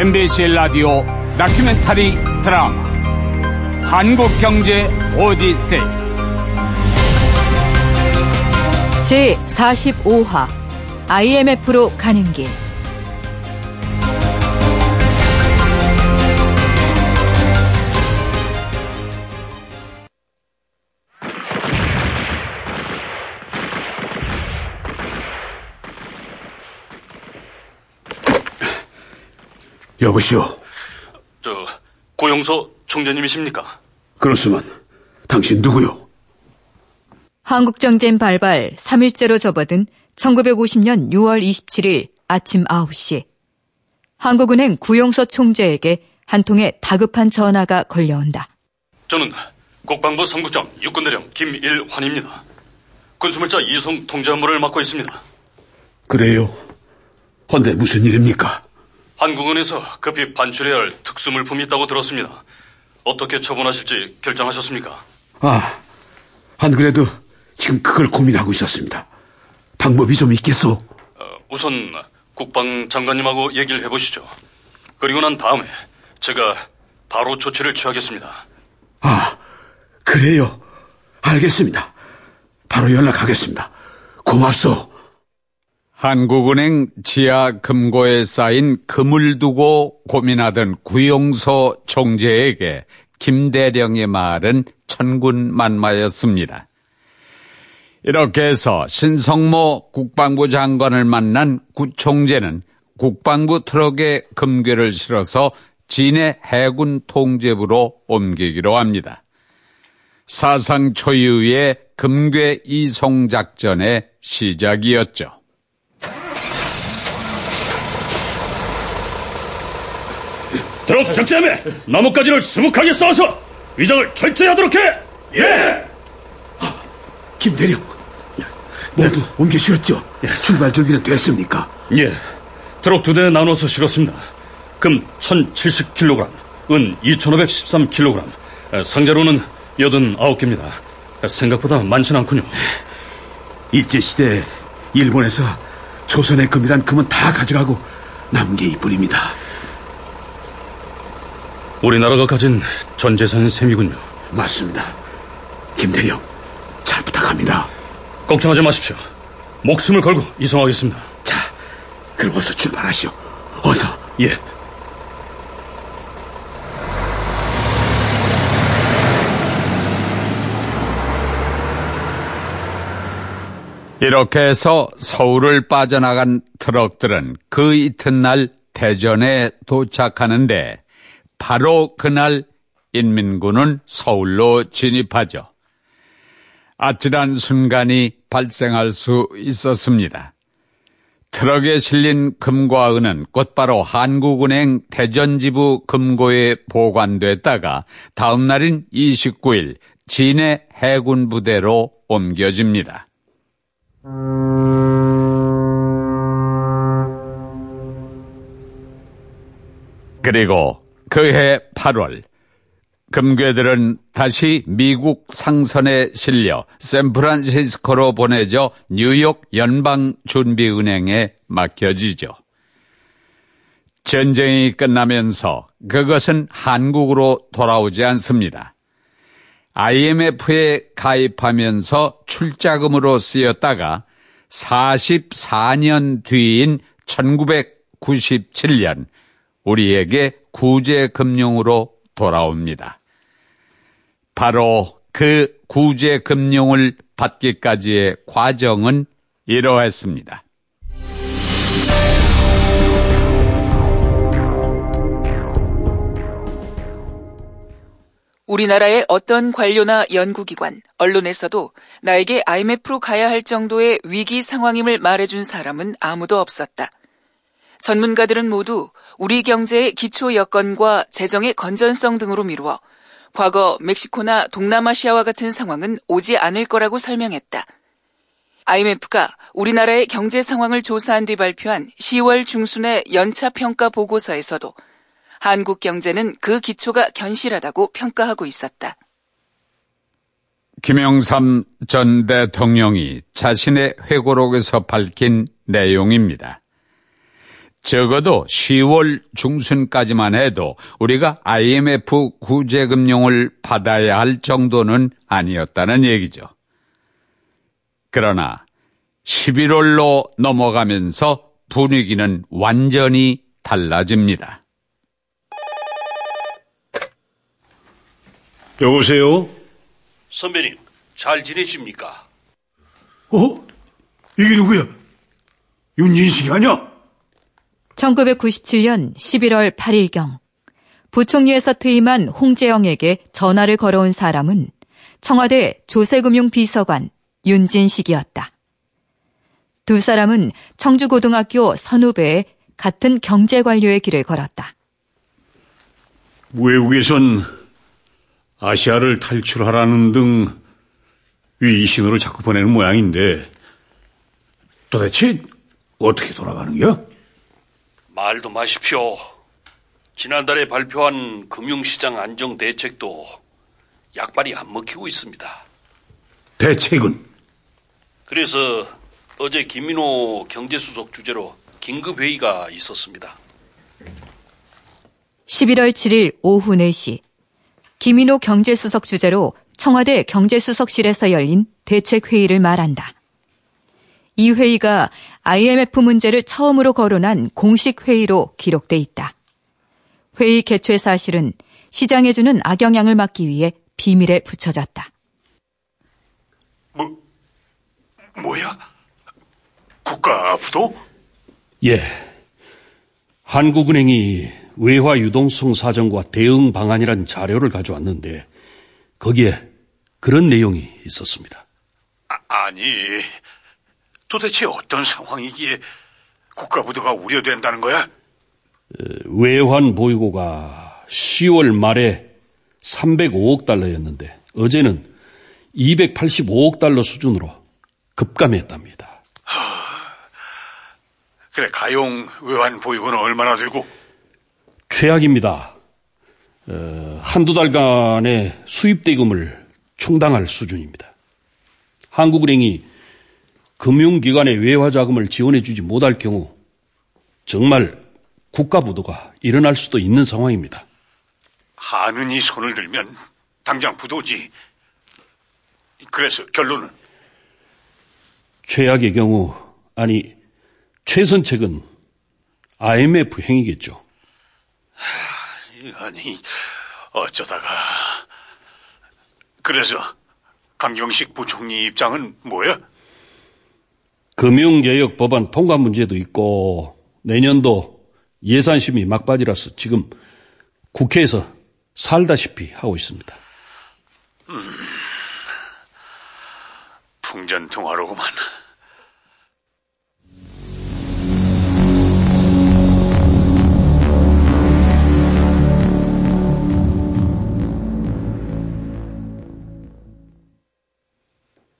MBC 라디오 다큐멘터리 드라마 한국경제 오디세이 제45화 IMF로 가는 길. 여보시오. 구용서 총재님이십니까? 그렇지만 당신 누구요? 한국전쟁 발발 3일째로 접어든 1950년 6월 27일 아침 9시. 한국은행 구용서 총재에게 한 통의 다급한 전화가 걸려온다. 저는 국방부 선국장 육군대령 김일환입니다. 군수물자 이송 통제 업무를 맡고 있습니다. 그래요? 헌데 무슨 일입니까? 한국은에서 급히 반출해야 할 특수물품이 있다고 들었습니다. 어떻게 처분하실지 결정하셨습니까? 안 그래도 지금 그걸 고민하고 있었습니다. 방법이 좀 있겠소? 우선 국방장관님하고 얘기를 해보시죠. 그리고 난 다음에 제가 바로 조치를 취하겠습니다. 그래요? 알겠습니다. 바로 연락하겠습니다. 고맙소. 한국은행 지하 금고에 쌓인 금을 두고 고민하던 구용서 총재에게 김대령의 말은 천군만마였습니다. 이렇게 해서 신성모 국방부 장관을 만난 구총재는 국방부 트럭에 금괴를 실어서 진해 해군 통제부로 옮기기로 합니다. 사상 초유의 금괴 이송 작전의 시작이었죠. 트럭 적재함에 나뭇가지를 수북하게 쌓아서 위장을 철저히 하도록 해! 예! 김대령, 모두 옮겨 실었죠? 예. 출발 준비는 됐습니까? 예, 트럭 2대 나눠서 실었습니다. 금 1070kg, 은 2513kg, 상자로는 89개입니다. 생각보다 많진 않군요. 일제시대 일본에서 조선의 금이란 금은 다 가져가고 남은 게 이뿐입니다. 우리나라가 가진 전재산 셈이군요. 맞습니다. 김대영, 잘 부탁합니다. 걱정하지 마십시오. 목숨을 걸고 이송하겠습니다. 자, 그럼 어서 출발하시오. 어서. 예. 이렇게 해서 서울을 빠져나간 트럭들은 그 이튿날 대전에 도착하는데 바로 그날 인민군은 서울로 진입하죠. 아찔한 순간이 발생할 수 있었습니다. 트럭에 실린 금과 은은 곧바로 한국은행 대전지부 금고에 보관됐다가 다음 날인 29일 진해 해군부대로 옮겨집니다. 그리고 그해 8월, 금괴들은 다시 미국 상선에 실려 샌프란시스코로 보내져 뉴욕 연방준비은행에 맡겨지죠. 전쟁이 끝나면서 그것은 한국으로 돌아오지 않습니다. IMF에 가입하면서 출자금으로 쓰였다가 44년 뒤인 1997년 우리에게 구제금융으로 돌아옵니다. 바로 그 구제금융을 받기까지의 과정은 이러했습니다. 우리나라의 어떤 관료나 연구기관, 언론에서도 나에게 IMF로 가야 할 정도의 위기 상황임을 말해준 사람은 아무도 없었다. 전문가들은 모두 우리 경제의 기초 여건과 재정의 건전성 등으로 미루어 과거 멕시코나 동남아시아와 같은 상황은 오지 않을 거라고 설명했다. IMF가 우리나라의 경제 상황을 조사한 뒤 발표한 10월 중순의 연차 평가 보고서에서도 한국 경제는 그 기초가 견실하다고 평가하고 있었다. 김영삼 전 대통령이 자신의 회고록에서 밝힌 내용입니다. 적어도 10월 중순까지만 해도 우리가 IMF 구제금융을 받아야 할 정도는 아니었다는 얘기죠. 그러나 11월로 넘어가면서 분위기는 완전히 달라집니다. 여보세요? 선배님, 잘 지내십니까? 어? 이게 누구야? 윤진식이 아니야? 1997년 11월 8일경 부총리에서 퇴임한 홍재형에게 전화를 걸어온 사람은 청와대 조세금융비서관 윤진식이었다. 두 사람은 청주고등학교 선후배의 같은 경제관료의 길을 걸었다. 외국에선 아시아를 탈출하라는 등 위기 신호를 자꾸 보내는 모양인데 도대체 어떻게 돌아가는 거야? 말도 마십시오. 지난달에 발표한 금융시장 안정대책도 약발이 안 먹히고 있습니다. 대책은? 그래서 어제 김인호 경제수석 주재로 긴급회의가 있었습니다. 11월 7일 오후 4시 김인호 경제수석 주재로 청와대 경제수석실에서 열린 대책회의를 말한다. 이 회의가 IMF 문제를 처음으로 거론한 공식 회의로 기록돼 있다. 회의 개최 사실은 시장에 주는 악영향을 막기 위해 비밀에 붙여졌다. 뭐야? 국가부도? 예. 한국은행이 외화 유동성 사정과 대응 방안이란 자료를 가져왔는데 거기에 그런 내용이 있었습니다. 아니... 도대체 어떤 상황이기에 국가부도가 우려된다는 거야? 외환 보유고가 10월 말에 305억 달러였는데 어제는 285억 달러 수준으로 급감했답니다. 그래, 가용 외환 보유고는 얼마나 되고? 최악입니다. 한두 달간의 수입 대금을 충당할 수준입니다. 한국은행이 금융기관의 외화자금을 지원해주지 못할 경우 정말 국가부도가 일어날 수도 있는 상황입니다. 한은이 손을 들면 당장 부도지. 그래서 결론은? 최악의 경우, 아니 최선책은 IMF 행위겠죠. 아니 어쩌다가. 그래서 강경식 부총리 입장은 뭐야? 금융개혁 법안 통과 문제도 있고 내년도 예산심의 막바지라서 지금 국회에서 살다시피 하고 있습니다. 풍전통화로구만.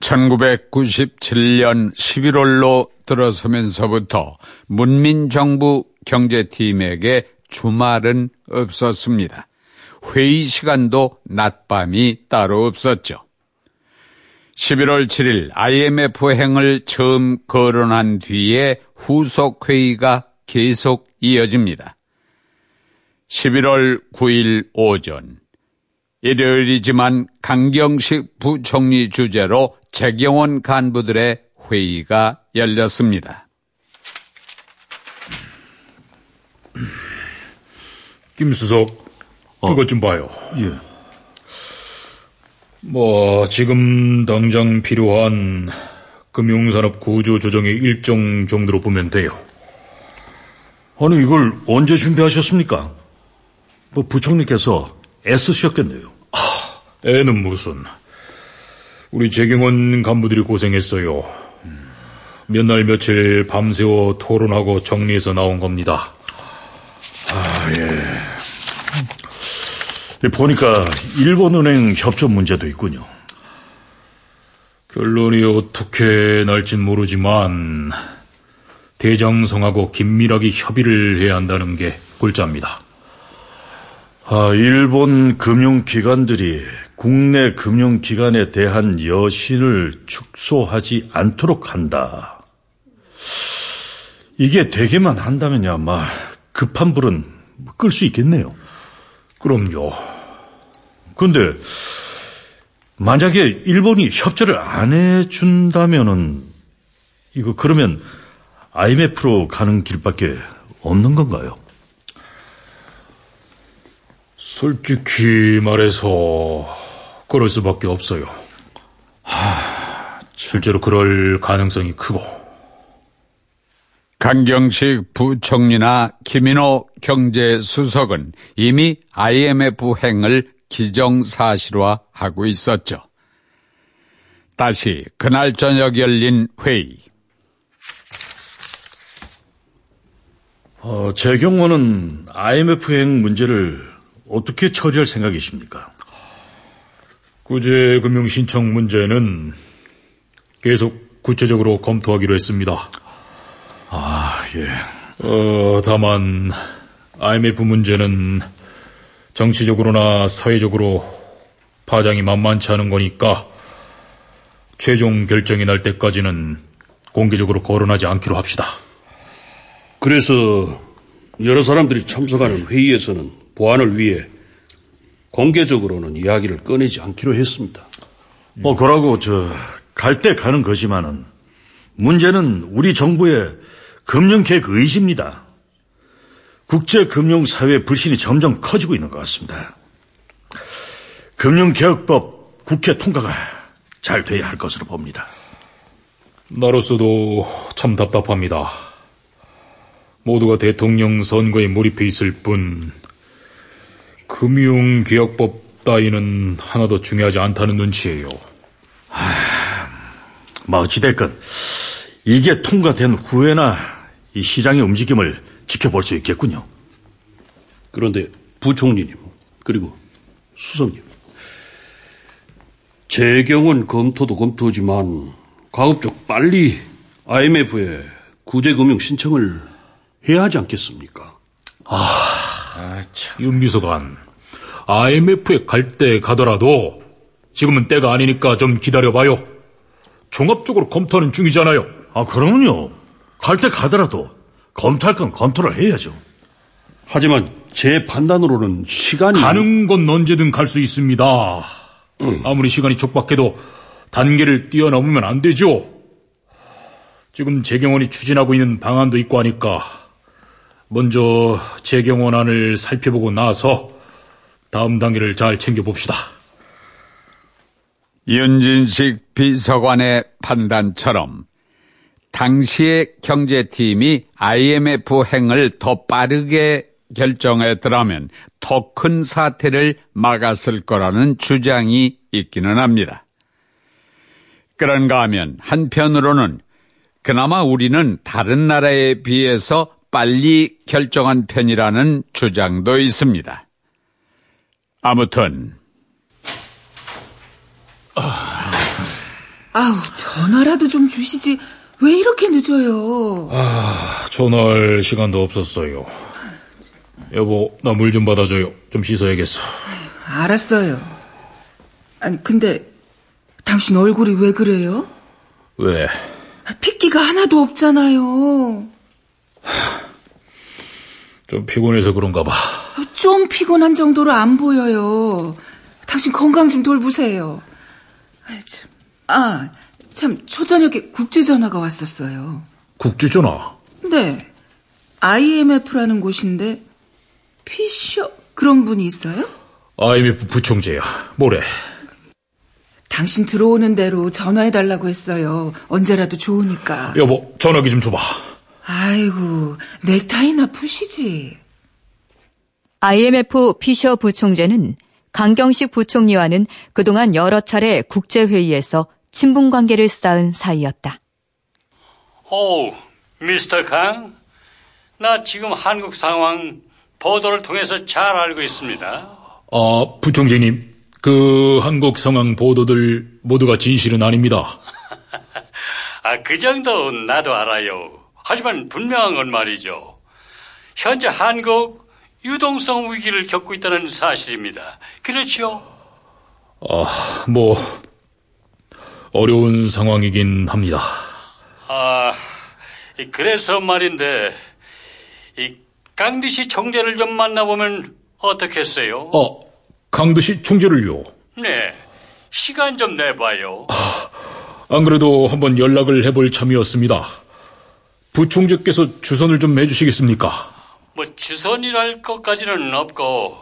(1997년) 11월로 들어서면서부터 문민정부 경제팀에게 주말은 없었습니다. 회의 시간도 낮밤이 따로 없었죠. 11월 7일 IMF 행을 처음 거론한 뒤에 후속 회의가 계속 이어집니다. 11월 9일 오전 일요일이지만 강경식 부총리 주재로 재경원 간부들의 회의가 열렸습니다. 김 수석, 이것 좀 봐요. 예. 지금 당장 필요한 금융산업 구조 조정의 일정 정도로 보면 돼요. 아니, 이걸 언제 준비하셨습니까? 부총리께서 애쓰셨겠네요. 애는 무슨. 우리 재경원 간부들이 고생했어요. 몇 날 며칠 밤새워 토론하고 정리해서 나온 겁니다. 예. 보니까 일본은행 협조 문제도 있군요. 결론이 어떻게 날진 모르지만 대장성하고 긴밀하게 협의를 해야 한다는 게 골자입니다. 일본 금융기관들이 국내 금융기관에 대한 여신을 축소하지 않도록 한다. 이게 되기만 한다면야 아마 급한 불은 끌 수 있겠네요. 그럼요. 근데 만약에 일본이 협조를 안 해준다면은 이거 그러면 IMF로 가는 길밖에 없는 건가요? 솔직히 말해서 그럴 수밖에 없어요. 실제로 그럴 가능성이 크고. 강경식 부총리나 김인호 경제수석은 이미 IMF 행을 기정사실화하고 있었죠. 다시 그날 저녁 열린 회의. 제 경우는 IMF 행 문제를 어떻게 처리할 생각이십니까? 구제 금융 신청 문제는 계속 구체적으로 검토하기로 했습니다. 아, 예. 다만 IMF 문제는 정치적으로나 사회적으로 파장이 만만치 않은 거니까 최종 결정이 날 때까지는 공개적으로 거론하지 않기로 합시다. 그래서 여러 사람들이 참석하는 회의에서는 보안을 위해 공개적으로는 이야기를 꺼내지 않기로 했습니다. 그러고 갈 때 가는 거지만은 문제는 우리 정부의 금융계획 의지입니다. 국제금융사회의 불신이 점점 커지고 있는 것 같습니다. 금융개혁법 국회 통과가 잘 돼야 할 것으로 봅니다. 나로서도 참 답답합니다. 모두가 대통령 선거에 몰입해 있을 뿐 금융개혁법 따위는 하나도 중요하지 않다는 눈치예요. 어찌됐건 이게 통과된 후에나 이 시장의 움직임을 지켜볼 수 있겠군요. 그런데 부총리님 그리고 수석님, 제 경우는 검토도 검토지만 가급적 빨리 IMF에 구제금융 신청을 해야 하지 않겠습니까? 참. 윤 비서관, IMF에 갈 때 가더라도 지금은 때가 아니니까 좀 기다려봐요. 종합적으로 검토하는 중이잖아요. 그럼요. 갈 때 가더라도 검토할 건 검토를 해야죠. 하지만 제 판단으로는 시간이... 가는 건 언제든 갈 수 있습니다. 아무리 시간이 촉박해도 단계를 뛰어넘으면 안 되죠. 지금 재경원이 추진하고 있는 방안도 있고 하니까 먼저 재경원안을 살펴보고 나서 다음 단계를 잘 챙겨봅시다. 윤진식 비서관의 판단처럼 당시의 경제팀이 IMF 행을 더 빠르게 결정했더라면 더 큰 사태를 막았을 거라는 주장이 있기는 합니다. 그런가 하면 한편으로는 그나마 우리는 다른 나라에 비해서 빨리 결정한 편이라는 주장도 있습니다. 아무튼 아우, 전화라도 좀 주시지 왜 이렇게 늦어요? 전화할 시간도 없었어요. 여보, 나 물 좀 받아줘요. 좀 씻어야겠어. 알았어요. 아니, 근데 당신 얼굴이 왜 그래요? 왜? 핏기가 하나도 없잖아요. 좀 피곤해서 그런가 봐. 좀 피곤한 정도로 안 보여요. 당신 건강 좀 돌보세요. 참, 초저녁에 국제전화가 왔었어요. 국제전화? 네. IMF라는 곳인데 피셔 그런 분이 있어요? IMF 부총재야. 뭐래? 당신 들어오는 대로 전화해달라고 했어요. 언제라도 좋으니까. 여보, 전화기 좀 줘봐. 아이고, 넥타이나 푸시지. IMF 피셔 부총재는 강경식 부총리와는 그동안 여러 차례 국제회의에서 친분관계를 쌓은 사이였다. 미스터 강, 나 지금 한국 상황 보도를 통해서 잘 알고 있습니다. 부총재님, 그 한국 상황 보도들 모두가 진실은 아닙니다. 그 정도 나도 알아요. 하지만 분명한 건 말이죠. 현재 한국 유동성 위기를 겪고 있다는 사실입니다. 그렇죠? 어려운 상황이긴 합니다. 그래서 말인데 이 강도시 총재를 좀 만나보면 어떻겠어요? 강도시 총재를요? 네, 시간 좀 내봐요. 안 그래도 한번 연락을 해볼 참이었습니다. 부총재께서 주선을 좀 해주시겠습니까? 주선이랄 것까지는 없고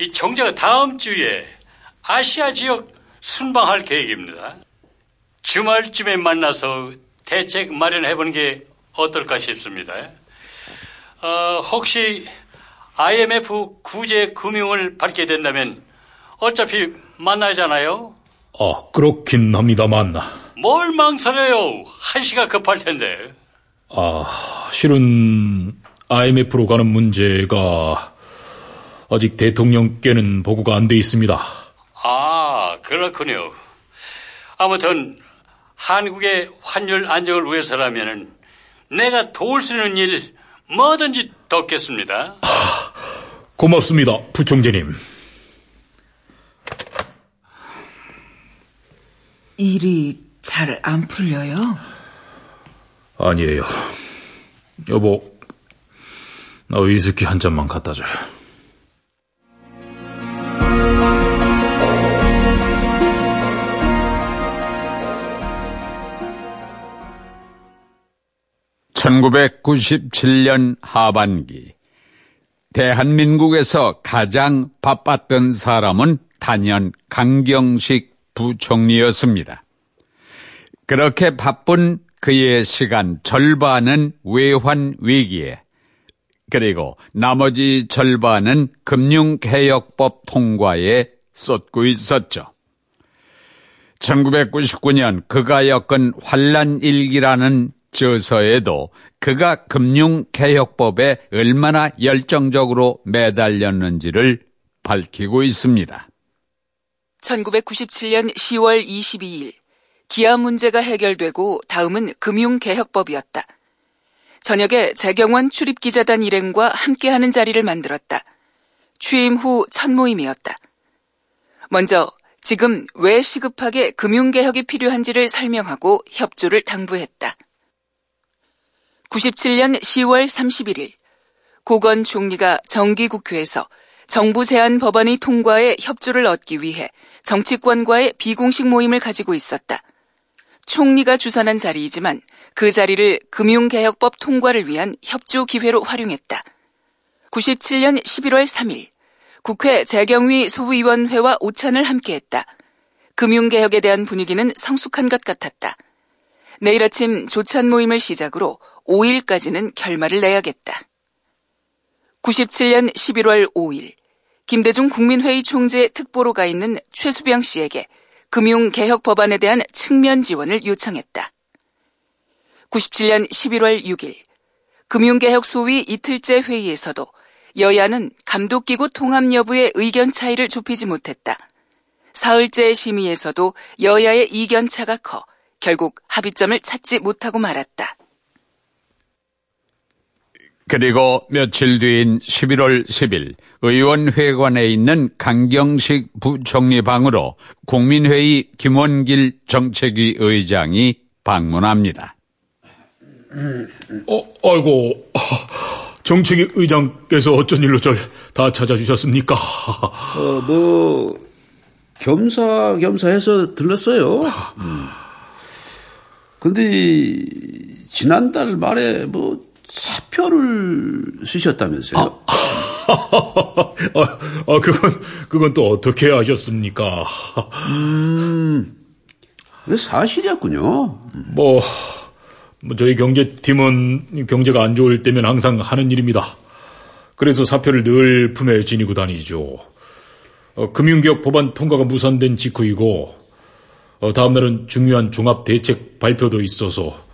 이 총재가 다음 주에 아시아 지역 순방할 계획입니다. 주말쯤에 만나서 대책 마련해보는 게 어떨까 싶습니다. 혹시 IMF 구제 금융을 받게 된다면 어차피 만나잖아요. 그렇긴 합니다만. 뭘 망설여요. 한시가 급할 텐데. 실은 IMF로 가는 문제가 아직 대통령께는 보고가 안 돼 있습니다. 그렇군요. 아무튼 한국의 환율 안정을 위해서라면 내가 도울 수 있는 일 뭐든지 돕겠습니다. 고맙습니다, 부총재님. 일이 잘 안 풀려요? 아니에요. 여보, 나 위스키 한 잔만 갖다 줘. (1997년) 하반기, 대한민국에서 가장 바빴던 사람은 단연 강경식 부총리였습니다. 그렇게 바쁜 그의 시간 절반은 외환 위기에, 그리고 나머지 절반은 금융개혁법 통과에 쏟고 있었죠. 1999년 그가 겪은 환란일기라는 저서에도 그가 금융개혁법에 얼마나 열정적으로 매달렸는지를 밝히고 있습니다. 1997년 10월 22일, 기아 문제가 해결되고 다음은 금융개혁법이었다. 저녁에 재경원 출입기자단 일행과 함께하는 자리를 만들었다. 취임 후 첫 모임이었다. 먼저 지금 왜 시급하게 금융개혁이 필요한지를 설명하고 협조를 당부했다. 97년 10월 31일, 고건 총리가 정기국회에서 정부 제안 법안의 통과에 협조를 얻기 위해 정치권과의 비공식 모임을 가지고 있었다. 총리가 주선한 자리이지만 그 자리를 금융개혁법 통과를 위한 협조 기회로 활용했다. 97년 11월 3일, 국회 재경위 소위원회와 오찬을 함께했다. 금융개혁에 대한 분위기는 성숙한 것 같았다. 내일 아침 조찬 모임을 시작으로 5일까지는 결말을 내야겠다. 97년 11월 5일, 김대중 국민회의 총재 특보로 가 있는 최수병 씨에게 금융개혁 법안에 대한 측면 지원을 요청했다. 97년 11월 6일, 금융개혁 소위 이틀째 회의에서도 여야는 감독기구 통합 여부의 의견 차이를 좁히지 못했다. 사흘째 심의에서도 여야의 이견 차가 커 결국 합의점을 찾지 못하고 말았다. 그리고 며칠 뒤인 11월 10일, 의원회관에 있는 강경식 부총리 방으로 국민회의 김원길 정책위 의장이 방문합니다. 아이고, 정책위 의장께서 어쩐 일로 절 다 찾아주셨습니까? 겸사겸사해서 들렀어요. 근데 지난달 말에 사표를 쓰셨다면서요? 그건 또 어떻게 아셨습니까? 사실이었군요. 저희 경제팀은 경제가 안 좋을 때면 항상 하는 일입니다. 그래서 사표를 늘 품에 지니고 다니죠. 금융개혁 법안 통과가 무산된 직후이고, 다음 날은 중요한 종합대책 발표도 있어서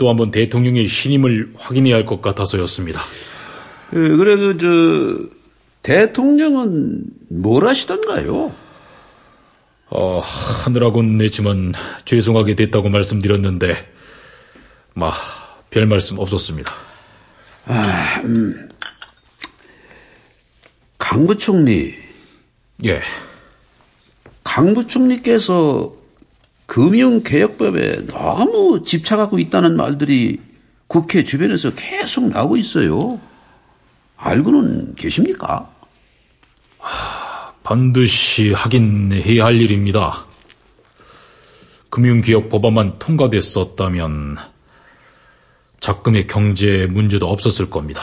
또 한 번 대통령의 신임을 확인해야 할 것 같아서였습니다. 그래도 대통령은 뭘 하시던가요? 하느라고는 했지만 죄송하게 됐다고 말씀드렸는데 별 말씀 없었습니다. 강 부총리. 예. 강 부총리께서 금융개혁법에 너무 집착하고 있다는 말들이 국회 주변에서 계속 나오고 있어요. 알고는 계십니까? 반드시 확인해야 할 일입니다. 금융개혁 법안만 통과됐었다면 작금의 경제 문제도 없었을 겁니다.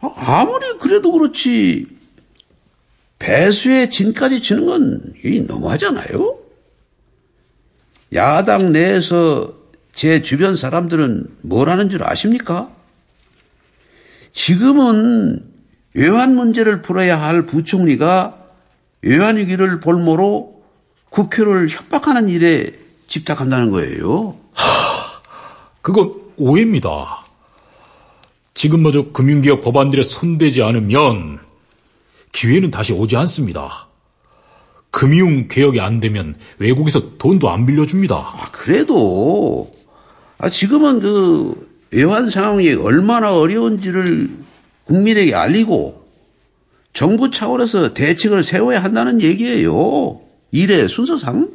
아무리 그래도 그렇지 배수의 진까지 치는 건 너무하잖아요. 야당 내에서 제 주변 사람들은 뭘 하는 줄 아십니까? 지금은 외환 문제를 풀어야 할 부총리가 외환 위기를 볼모로 국회를 협박하는 일에 집착한다는 거예요. 그건 오해입니다. 지금마저 금융개혁 법안들에 손대지 않으면 기회는 다시 오지 않습니다. 금융개혁이 안 되면 외국에서 돈도 안 빌려줍니다. 그래도 지금은 그 외환 상황이 얼마나 어려운지를 국민에게 알리고 정부 차원에서 대책을 세워야 한다는 얘기예요. 일의 순서상.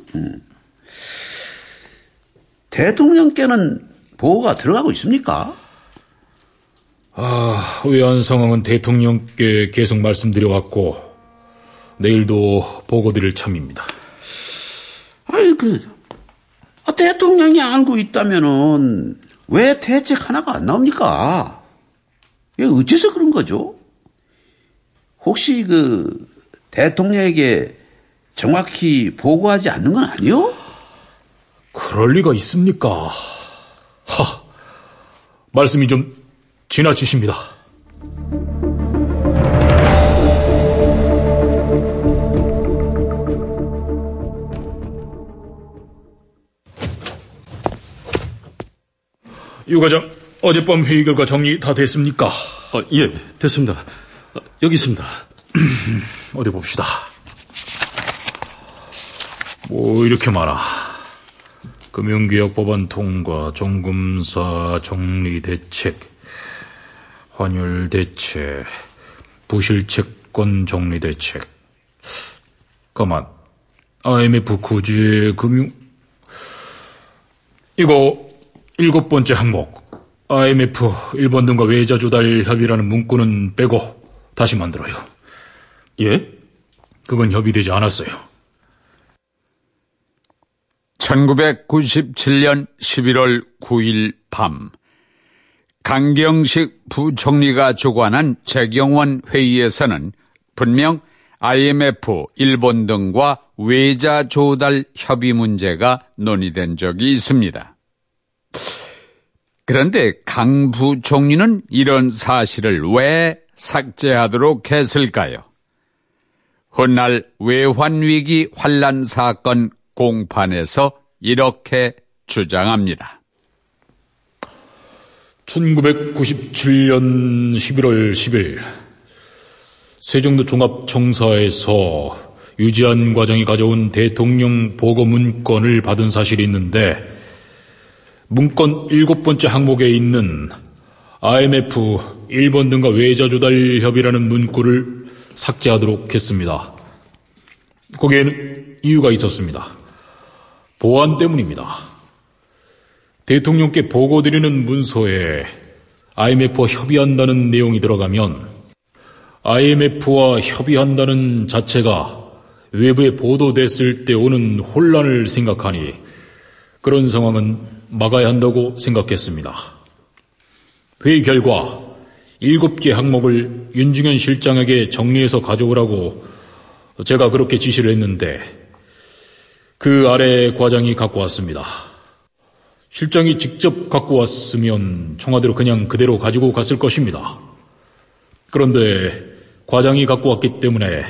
대통령께는 보호가 들어가고 있습니까? 외환 상황은 대통령께 계속 말씀드려왔고 내일도 보고드릴 참입니다. 대통령이 알고 있다면은 왜 대책 하나가 안 나옵니까? 어째서 그런 거죠? 혹시 그 대통령에게 정확히 보고하지 않는 건 아니요? 그럴 리가 있습니까? 말씀이 좀 지나치십니다. 유 과장, 어젯밤 회의 결과 정리 다 됐습니까? 예, 됐습니다. 여기 있습니다. 어디 봅시다. 이렇게 많아. 금융개혁 법안 통과, 종금사 정리 대책, 환율 대책, 부실채권 정리 대책. 가만, IMF 구제 금융. 이거 7번째 항목, IMF 일본 등과 외자 조달 협의라는 문구는 빼고 다시 만들어요. 예? 그건 협의되지 않았어요. 1997년 11월 9일 밤, 강경식 부총리가 주관한 재경원 회의에서는 분명 IMF, 일본 등과 외자 조달 협의 문제가 논의된 적이 있습니다. 그런데 강 부총리는 이런 사실을 왜 삭제하도록 했을까요? 훗날 외환위기 환란 사건 공판에서 이렇게 주장합니다. 1997년 11월 10일 세종도 종합청사에서 유지환 과장이 가져온 대통령 보고 문건을 받은 사실이 있는데 문건 7번째 항목에 있는 IMF, 일본 등과 외자 조달 협의라는 문구를 삭제하도록 했습니다. 거기에는 이유가 있었습니다. 보안 때문입니다. 대통령께 보고드리는 문서에 IMF와 협의한다는 내용이 들어가면 IMF와 협의한다는 자체가 외부에 보도됐을 때 오는 혼란을 생각하니 그런 상황은 막아야 한다고 생각했습니다. 회의 결과 7개 항목을 윤증현 실장에게 정리해서 가져오라고 제가 그렇게 지시를 했는데 그 아래 과장이 갖고 왔습니다. 실장이 직접 갖고 왔으면 청와대로 그냥 그대로 가지고 갔을 것입니다. 그런데 과장이 갖고 왔기 때문에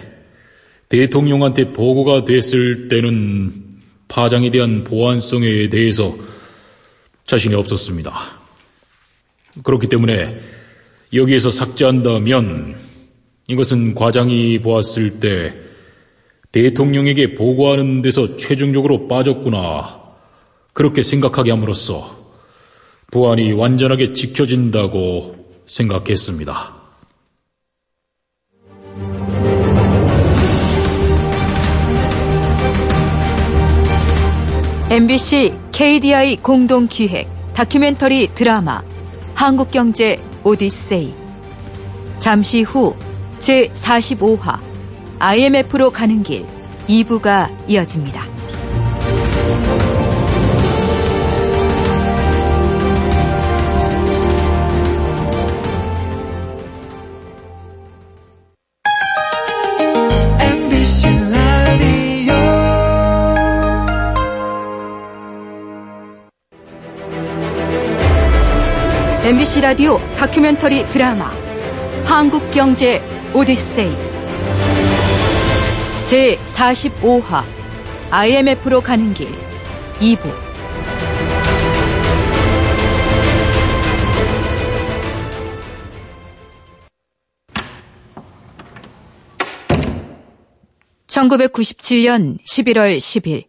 대통령한테 보고가 됐을 때는 파장에 대한 보안성에 대해서 자신이 없었습니다. 그렇기 때문에 여기에서 삭제한다면 이것은 과장이 보았을 때 대통령에게 보고하는 데서 최종적으로 빠졌구나 그렇게 생각하게 함으로써 보안이 완전하게 지켜진다고 생각했습니다. MBC KDI 공동기획 다큐멘터리 드라마 한국경제 오디세이. 잠시 후 제45화 IMF로 가는 길 2부가 이어집니다. MBC 라디오 다큐멘터리 드라마 한국경제 오디세이 제45화 IMF로 가는 길 2부. (1997년 11월 10일)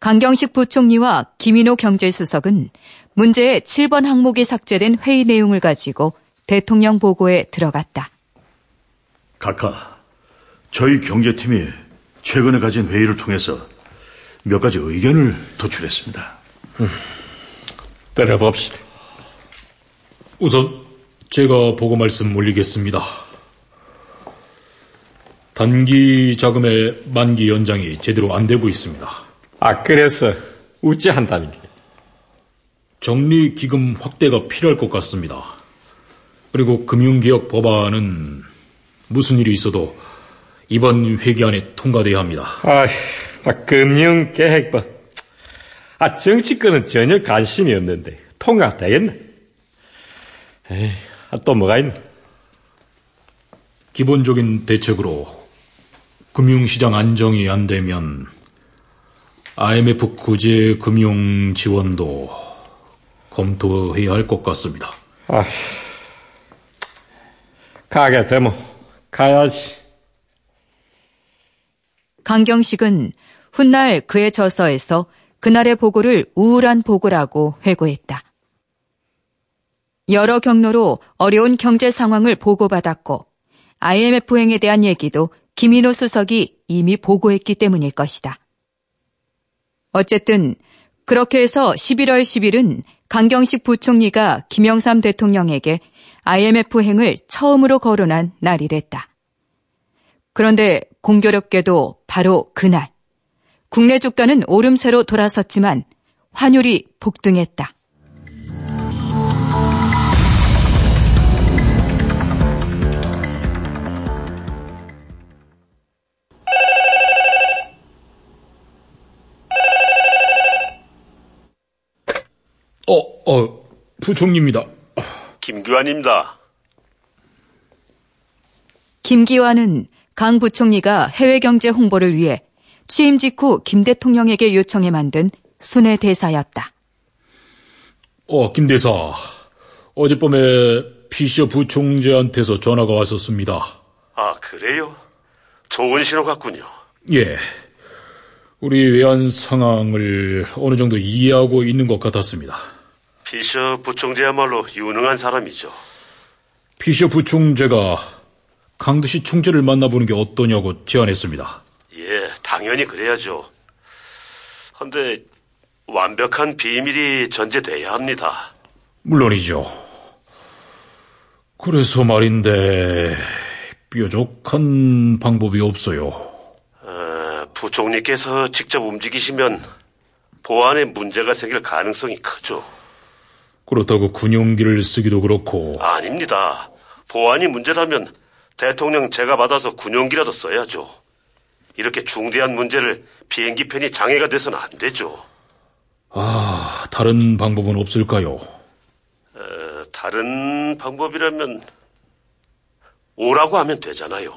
강경식 부총리와 김인호 경제수석은 문제의 7번 항목이 삭제된 회의 내용을 가지고 대통령 보고에 들어갔다. 각하, 저희 경제팀이 최근에 가진 회의를 통해서 몇 가지 의견을 도출했습니다. 때려봅시다. 우선 제가 보고 말씀 올리겠습니다. 단기 자금의 만기 연장이 제대로 안 되고 있습니다. 그래서 우째한다니. 정리기금 확대가 필요할 것 같습니다. 그리고 금융개혁 법안은 무슨 일이 있어도 이번 회기 안에 통과돼야 합니다. 금융개혁법. 정치권은 전혀 관심이 없는데 통과되겠나? 또 뭐가 있나? 기본적인 대책으로 금융시장 안정이 안 되면 IMF 구제 금융 지원도 검토해야 할 것 같습니다. 가게 되면 가야지. 강경식은 훗날 그의 저서에서 그날의 보고를 우울한 보고라고 회고했다. 여러 경로로 어려운 경제 상황을 보고받았고 IMF 행에 대한 얘기도 김인호 수석이 이미 보고했기 때문일 것이다. 어쨌든 그렇게 해서 11월 10일은 강경식 부총리가 김영삼 대통령에게 IMF 행을 처음으로 거론한 날이 됐다. 그런데 공교롭게도 바로 그날 국내 주가는 오름세로 돌아섰지만 환율이 폭등했다. 부총리입니다. 김기환입니다. 김기환은 강 부총리가 해외 경제 홍보를 위해 취임 직후 김 대통령에게 요청해 만든 순회 대사였다. 김 대사, 어젯밤에 피셔 부총재한테서 전화가 왔었습니다. 그래요? 좋은 신호 같군요. 예, 우리 외환 상황을 어느 정도 이해하고 있는 것 같았습니다. 피셔 부총재야말로 유능한 사람이죠. 피셔 부총재가 강도시 총재를 만나보는 게 어떠냐고 제안했습니다. 예, 당연히 그래야죠. 그런데 완벽한 비밀이 전제돼야 합니다. 물론이죠. 그래서 말인데 뾰족한 방법이 없어요. 부총리께서 직접 움직이시면 보안에 문제가 생길 가능성이 크죠. 그렇다고 군용기를 쓰기도 그렇고. 아닙니다. 보안이 문제라면 대통령 제가 받아서 군용기라도 써야죠. 이렇게 중대한 문제를 비행기 편이 장애가 돼서는 안 되죠. 다른 방법은 없을까요? 다른 방법이라면 오라고 하면 되잖아요.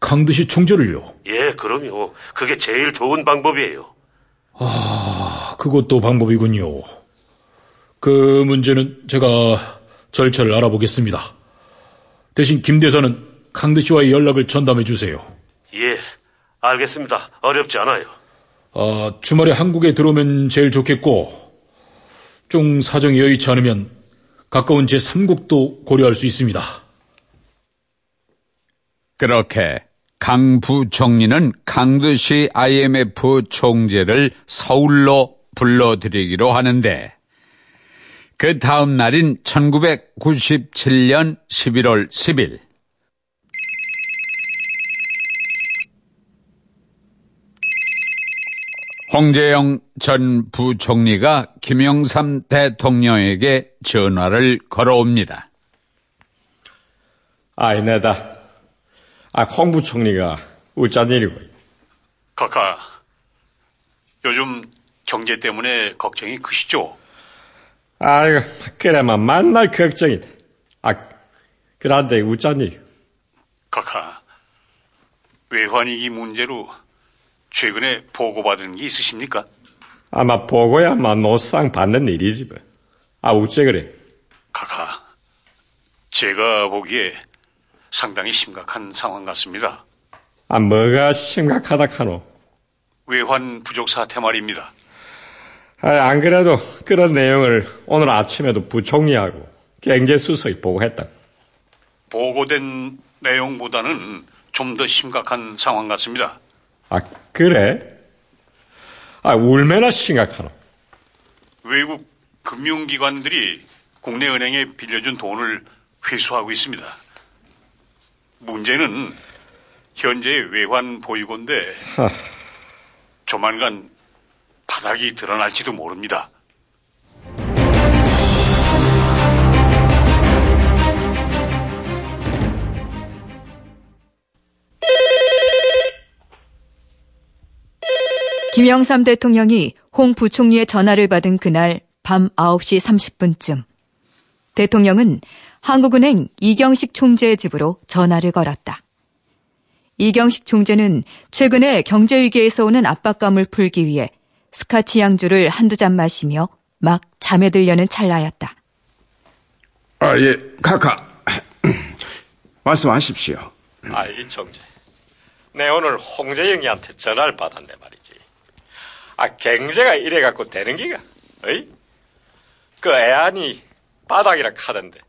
강도시 총재를요? 예, 그럼요. 그게 제일 좋은 방법이에요. 그것도 방법이군요. 그 문제는 제가 절차를 알아보겠습니다. 대신 김 대사는 강도시와의 연락을 전담해 주세요. 예, 알겠습니다. 어렵지 않아요. 주말에 한국에 들어오면 제일 좋겠고 좀 사정이 여의치 않으면 가까운 제3국도 고려할 수 있습니다. 그렇게 강 부총리는 강도시 IMF 총재를 서울로 불러들이기로 하는데 그 다음 날인 1997년 11월 10일. 홍재형 전 부총리가 김영삼 대통령에게 전화를 걸어옵니다. 아이, 내다. 홍 부총리가 어쩐 일이고. 카카, 요즘 경제 때문에 걱정이 크시죠? 아이고, 그래만 만날 걱정이다. 그런데 어쩐 일? 카카, 외환위기 문제로 최근에 보고받은 게 있으십니까? 아마 보고야만 노상 받는 일이지 뭐. 어째 그래? 카카, 제가 보기에 상당히 심각한 상황 같습니다. 뭐가 심각하다 카노? 외환 부족 사태 말입니다. 안 그래도 그런 내용을 오늘 아침에도 부총리하고 경제수석이 보고했다. 보고된 내용보다는 좀 더 심각한 상황 같습니다. 그래? 얼마나 심각하노? 외국 금융기관들이 국내 은행에 빌려준 돈을 회수하고 있습니다. 문제는 현재의 외환 보유고인데 조만간 바닥이 드러날지도 모릅니다. 김영삼 대통령이 홍 부총리의 전화를 받은 그날 밤 9시 30분쯤 대통령은 한국은행 이경식 총재의 집으로 전화를 걸었다. 이경식 총재는 최근에 경제위기에서 오는 압박감을 풀기 위해 스카치 양주를 한두 잔 마시며 막 잠에 들려는 찰나였다. 예, 카카. 말씀하십시오. 이 총재. 내 오늘 홍재영이한테 전화를 받았네 말이지. 경제가 이래갖고 되는 기가, 어이? 그 애안이 바닥이라 카던데.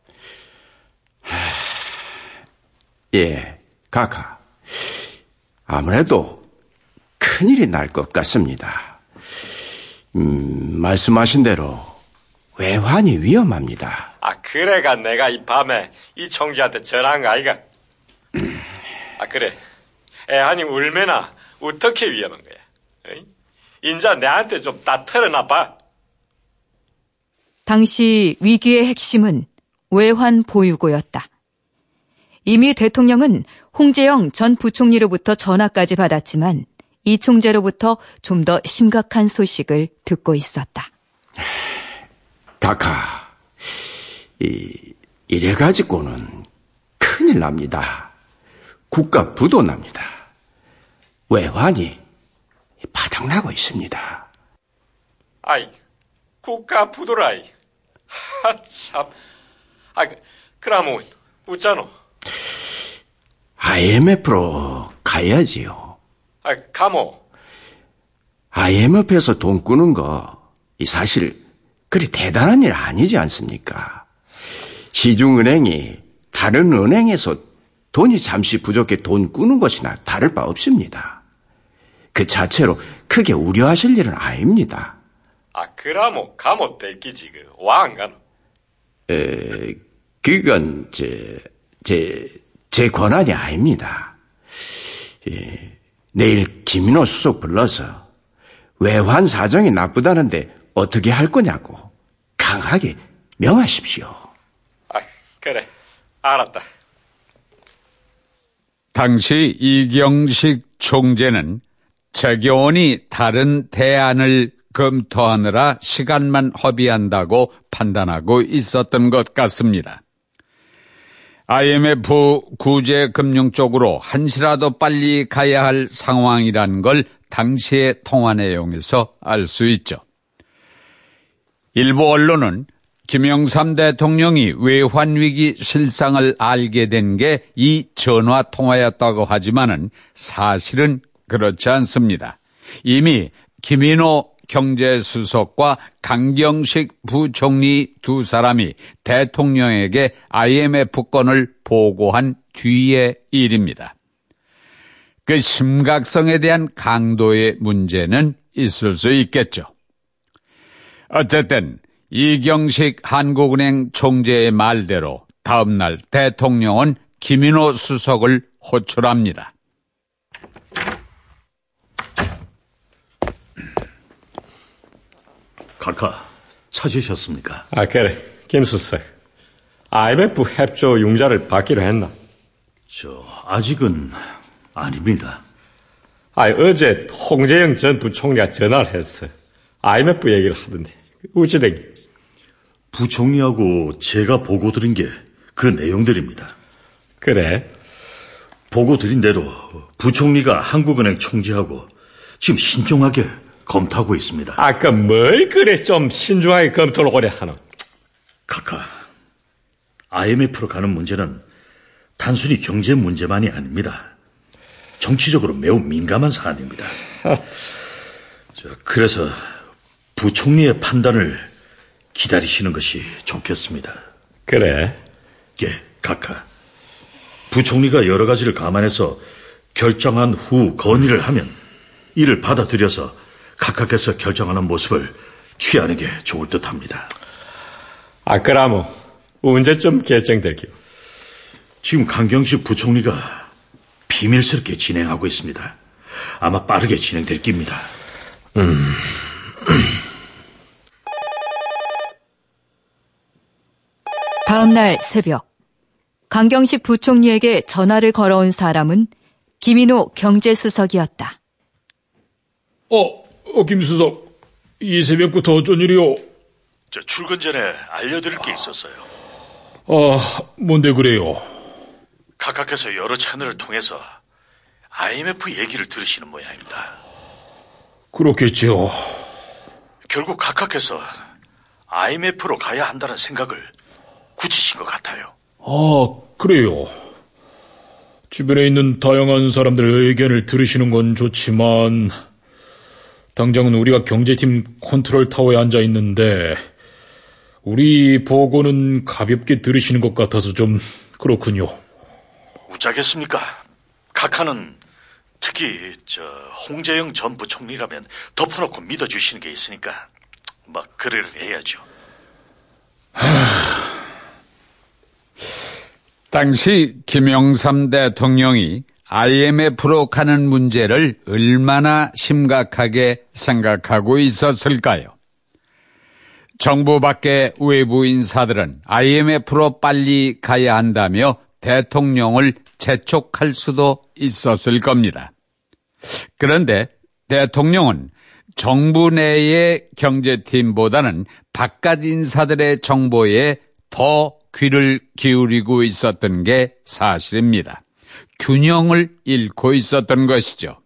예, 카카. 아무래도 큰일이 날 것 같습니다. 말씀하신 대로 외환이 위험합니다. 그래가 내가 이 밤에 이 총재한테 전화한 거 아이가? 그래. 애한이 얼마나 어떻게 위험한 거야? 에이? 인자 내한테 좀 다 털어놔봐. 당시 위기의 핵심은 외환 보유고였다. 이미 대통령은 홍재영 전 부총리로부터 전화까지 받았지만 이 총재로부터 좀 더 심각한 소식을 듣고 있었다. 카카, 이래가지고는 큰일 납니다. 국가 부도 납니다. 외환이 바닥나고 있습니다. 아이, 국가 부도라이. 참. 그럼 웃자노. IMF로 가야지요. 가모. IMF에서 돈 꾸는 거 사실 그리 대단한 일 아니지 않습니까? 시중은행이 다른 은행에서 돈이 잠시 부족해 돈 꾸는 것이나 다를 바 없습니다. 그 자체로 크게 우려하실 일은 아닙니다. 그라모 가모 뗄끼지 그 와 안 가노? 그건 제 권한이 아닙니다. 예, 내일 김인호 수석 불러서 외환 사정이 나쁘다는데 어떻게 할 거냐고 강하게 명하십시오. 그래, 알았다. 당시 이경식 총재는 재교원이 다른 대안을 검토하느라 시간만 허비한다고 판단하고 있었던 것 같습니다. IMF 구제금융 쪽으로 한시라도 빨리 가야 할 상황이라는 걸 당시의 통화 내용에서 알 수 있죠. 일부 언론은 김영삼 대통령이 외환위기 실상을 알게 된 게 이 전화 통화였다고 하지만은 사실은 그렇지 않습니다. 이미 김인호 경제수석과 강경식 부총리 두 사람이 대통령에게 IMF 건을 보고한 뒤의 일입니다. 그 심각성에 대한 강도의 문제는 있을 수 있겠죠. 어쨌든 이경식 한국은행 총재의 말대로 다음날 대통령은 김인호 수석을 호출합니다. 카카, 찾으셨습니까? 아, 그래, 김 수석. IMF 협조 융자를 받기로 했나? 아직은 아닙니다. 아, 어제 홍재형 전 부총리가 전화를 했어. IMF 얘기를 하던데. 우찌댕이. 부총리하고 제가 보고 드린 게 그 내용들입니다. 그래? 보고 드린 대로 부총리가 한국은행 총재하고 지금 신중하게 검토하고 있습니다. 아까 뭘 그래 좀 신중하게 검토를 오래 하노? 카카, IMF로 가는 문제는 단순히 경제 문제만이 아닙니다. 정치적으로 매우 민감한 사안입니다. 그래서 부총리의 판단을 기다리시는 것이 좋겠습니다. 그래? 예, 카카. 부총리가 여러 가지를 감안해서 결정한 후 건의를 하면 이를 받아들여서 각각에서 결정하는 모습을 취하는 게 좋을 듯합니다. 아, 그럼 언제쯤 결정될게요? 지금 강경식 부총리가 비밀스럽게 진행하고 있습니다. 아마 빠르게 진행될 겁니다. 다음 날 새벽, 강경식 부총리에게 전화를 걸어온 사람은 김인호 경제수석이었다. 김 수석, 이 새벽부터 어쩐 일이오? 저 출근 전에 알려드릴 게 있었어요. 뭔데 그래요? 각각에서 여러 채널을 통해서 IMF 얘기를 들으시는 모양입니다. 그렇겠지요. 결국 각각에서 IMF로 가야 한다는 생각을 굳히신 것 같아요. 아, 그래요. 주변에 있는 다양한 사람들의 의견을 들으시는 건 좋지만 당장은 우리가 경제팀 컨트롤타워에 앉아있는데 우리 보고는 가볍게 들으시는 것 같아서 좀 그렇군요. 우짜겠습니까? 각하는 특히 홍재영 전 부총리라면 덮어놓고 믿어주시는 게 있으니까 막 그래를 해야죠. 당시 김영삼 대통령이 IMF로 가는 문제를 얼마나 심각하게 생각하고 있었을까요? 정부 밖의 외부 인사들은 IMF로 빨리 가야 한다며 대통령을 재촉할 수도 있었을 겁니다. 그런데 대통령은 정부 내의 경제팀보다는 바깥 인사들의 정보에 더 귀를 기울이고 있었던 게 사실입니다. 균형을 잃고 있었던 것이죠.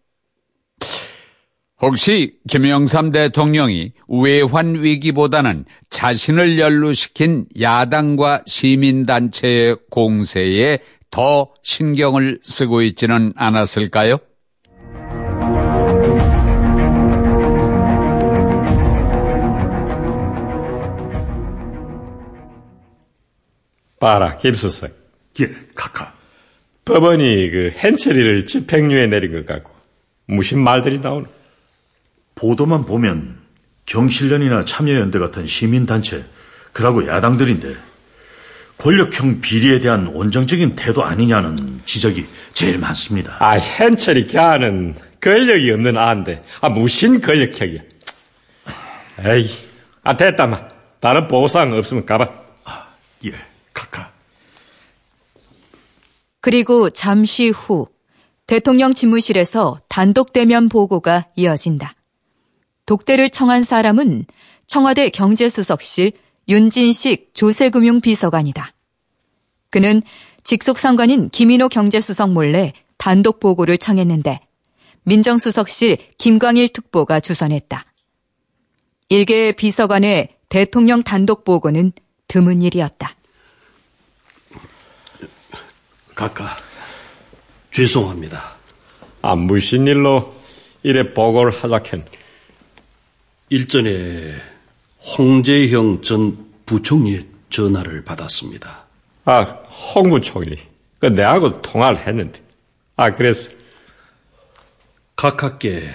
혹시 김영삼 대통령이 외환 위기보다는 자신을 연루시킨 야당과 시민단체의 공세에 더 신경을 쓰고 있지는 않았을까요? 봐라, 김수석. 예, 카카. 법원이 헨체리를 집행유예 내린 것 같고 무슨 말들이 나오나? 보도만 보면 경실련이나 참여연대 같은 시민단체, 그러고 야당들인데 권력형 비리에 대한 온정적인 태도 아니냐는 지적이 제일 많습니다. 아, 헨체리 걔는 권력이 없는 아인데 무슨 권력형이야. 에이, 됐다마. 다른 보호사항 없으면 가봐. 예, 카카. 그리고 잠시 후 대통령 집무실에서 단독 대면 보고가 이어진다. 독대를 청한 사람은 청와대 경제수석실 윤진식 조세금융비서관이다. 그는 직속 상관인 김인호 경제수석 몰래 단독 보고를 청했는데 민정수석실 김광일 특보가 주선했다. 일개 비서관의 대통령 단독 보고는 드문 일이었다. 각하, 죄송합니다. 무슨 일로 이래 보고를 하자캔? 일전에 홍재형 전 부총리의 전화를 받았습니다. 홍 부총리. 내하고 통화를 했는데. 그래서? 각하께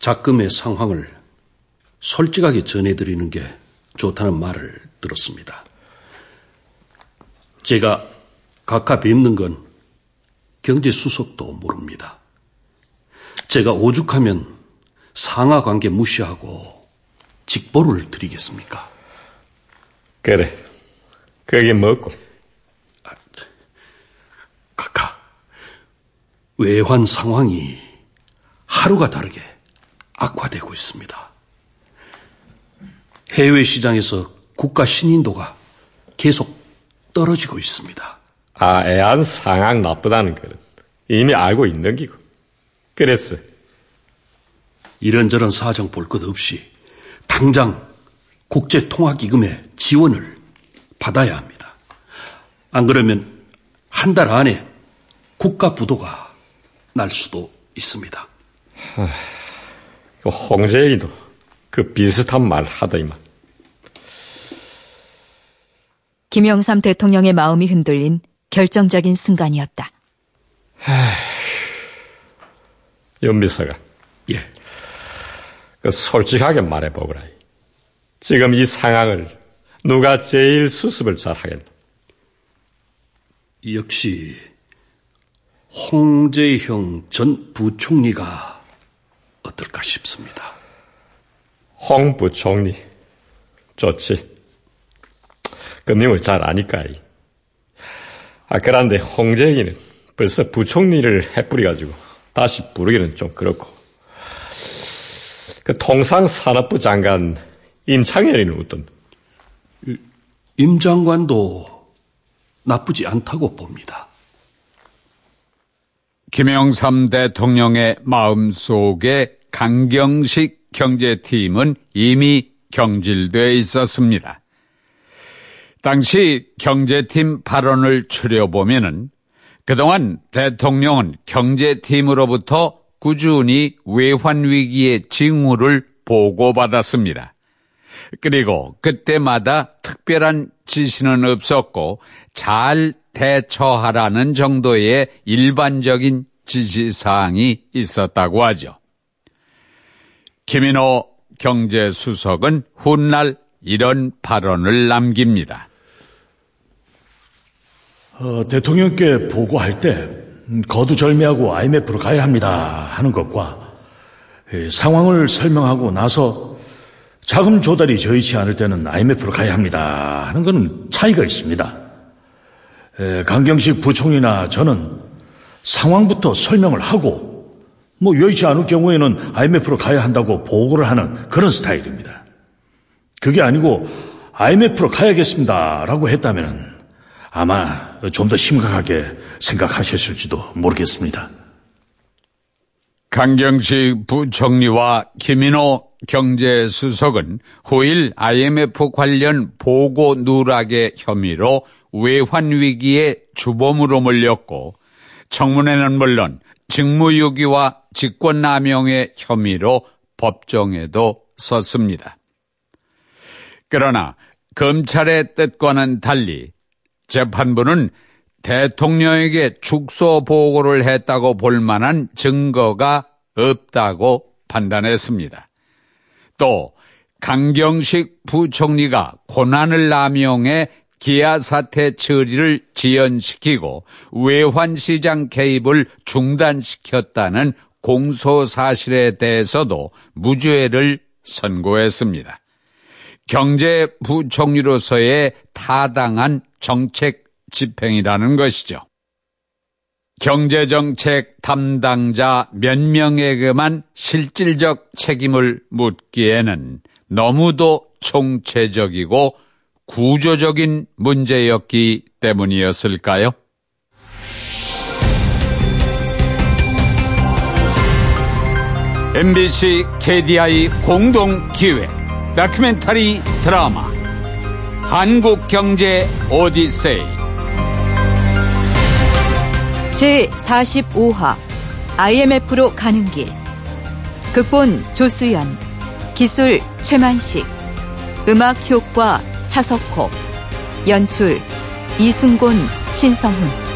작금의 상황을 솔직하게 전해드리는 게 좋다는 말을 들었습니다. 제가 각하 뵙는 건 경제수석도 모릅니다. 제가 오죽하면 상하관계 무시하고 직보를 드리겠습니까? 그래, 그게 뭐고? 각하, 외환 상황이 하루가 다르게 악화되고 있습니다. 해외 시장에서 국가 신인도가 계속 떨어지고 있습니다. 애안 상황 나쁘다는 건 이미 알고 있는 기고. 그랬어. 이런저런 사정 볼 것 없이 당장 국제통화기금의 지원을 받아야 합니다. 안 그러면 한 달 안에 국가 부도가 날 수도 있습니다. 홍재희도 그 비슷한 말 하더이만. 김영삼 대통령의 마음이 흔들린 결정적인 순간이었다. 윤비서가. 예. 그 솔직하게 말해보거라. 지금 이 상황을 누가 제일 수습을 잘하겠나? 역시 홍재형 전 부총리가 어떨까 싶습니다. 홍 부총리 좋지. 금융을 잘 아니까. 그런데 홍재형은 벌써 부총리를 해뿌려가지고 다시 부르기는 좀 그렇고. 그 통상산업부 장관 임창현이는 어떤데? 임 장관도 나쁘지 않다고 봅니다. 김영삼 대통령의 마음속에 강경식 경제팀은 이미 경질돼 있었습니다. 당시 경제팀 발언을 추려보면은 그동안 대통령은 경제팀으로부터 꾸준히 외환위기의 징후를 보고받았습니다. 그리고 그때마다 특별한 지시는 없었고 잘 대처하라는 정도의 일반적인 지시사항이 있었다고 하죠. 김인호 경제수석은 훗날 이런 발언을 남깁니다. 대통령께 보고할 때 거두절미하고 IMF로 가야 합니다 하는 것과 상황을 설명하고 나서 자금 조달이 저의치 않을 때는 IMF로 가야 합니다 하는 것은 차이가 있습니다. 강경식 부총리나 저는 상황부터 설명을 하고 여의치 않을 경우에는 IMF로 가야 한다고 보고를 하는 그런 스타일입니다. 그게 아니고 IMF로 가야겠습니다라고 했다면 아마 좀 더 심각하게 생각하셨을지도 모르겠습니다. 강경식 부총리와 김인호 경제수석은 후일 IMF 관련 보고 누락의 혐의로 외환위기의 주범으로 몰렸고 청문회는 물론 직무유기와 직권남용의 혐의로 법정에도 섰습니다. 그러나 검찰의 뜻과는 달리 재판부는 대통령에게 축소 보고를 했다고 볼 만한 증거가 없다고 판단했습니다. 또 강경식 부총리가 권한을 남용해 기아 사태 처리를 지연시키고 외환시장 개입을 중단시켰다는 공소사실에 대해서도 무죄를 선고했습니다. 경제부총리로서의 타당한 정책 집행이라는 것이죠. 경제정책 담당자 몇 명에게만 실질적 책임을 묻기에는 너무도 총체적이고 구조적인 문제였기 때문이었을까요? MBC KDI 공동기획 다큐멘터리 드라마 한국경제 오디세이 제45화 IMF로 가는 길. 극본 조수연, 기술 최만식, 음악효과 차석호, 연출 이승곤, 신성훈.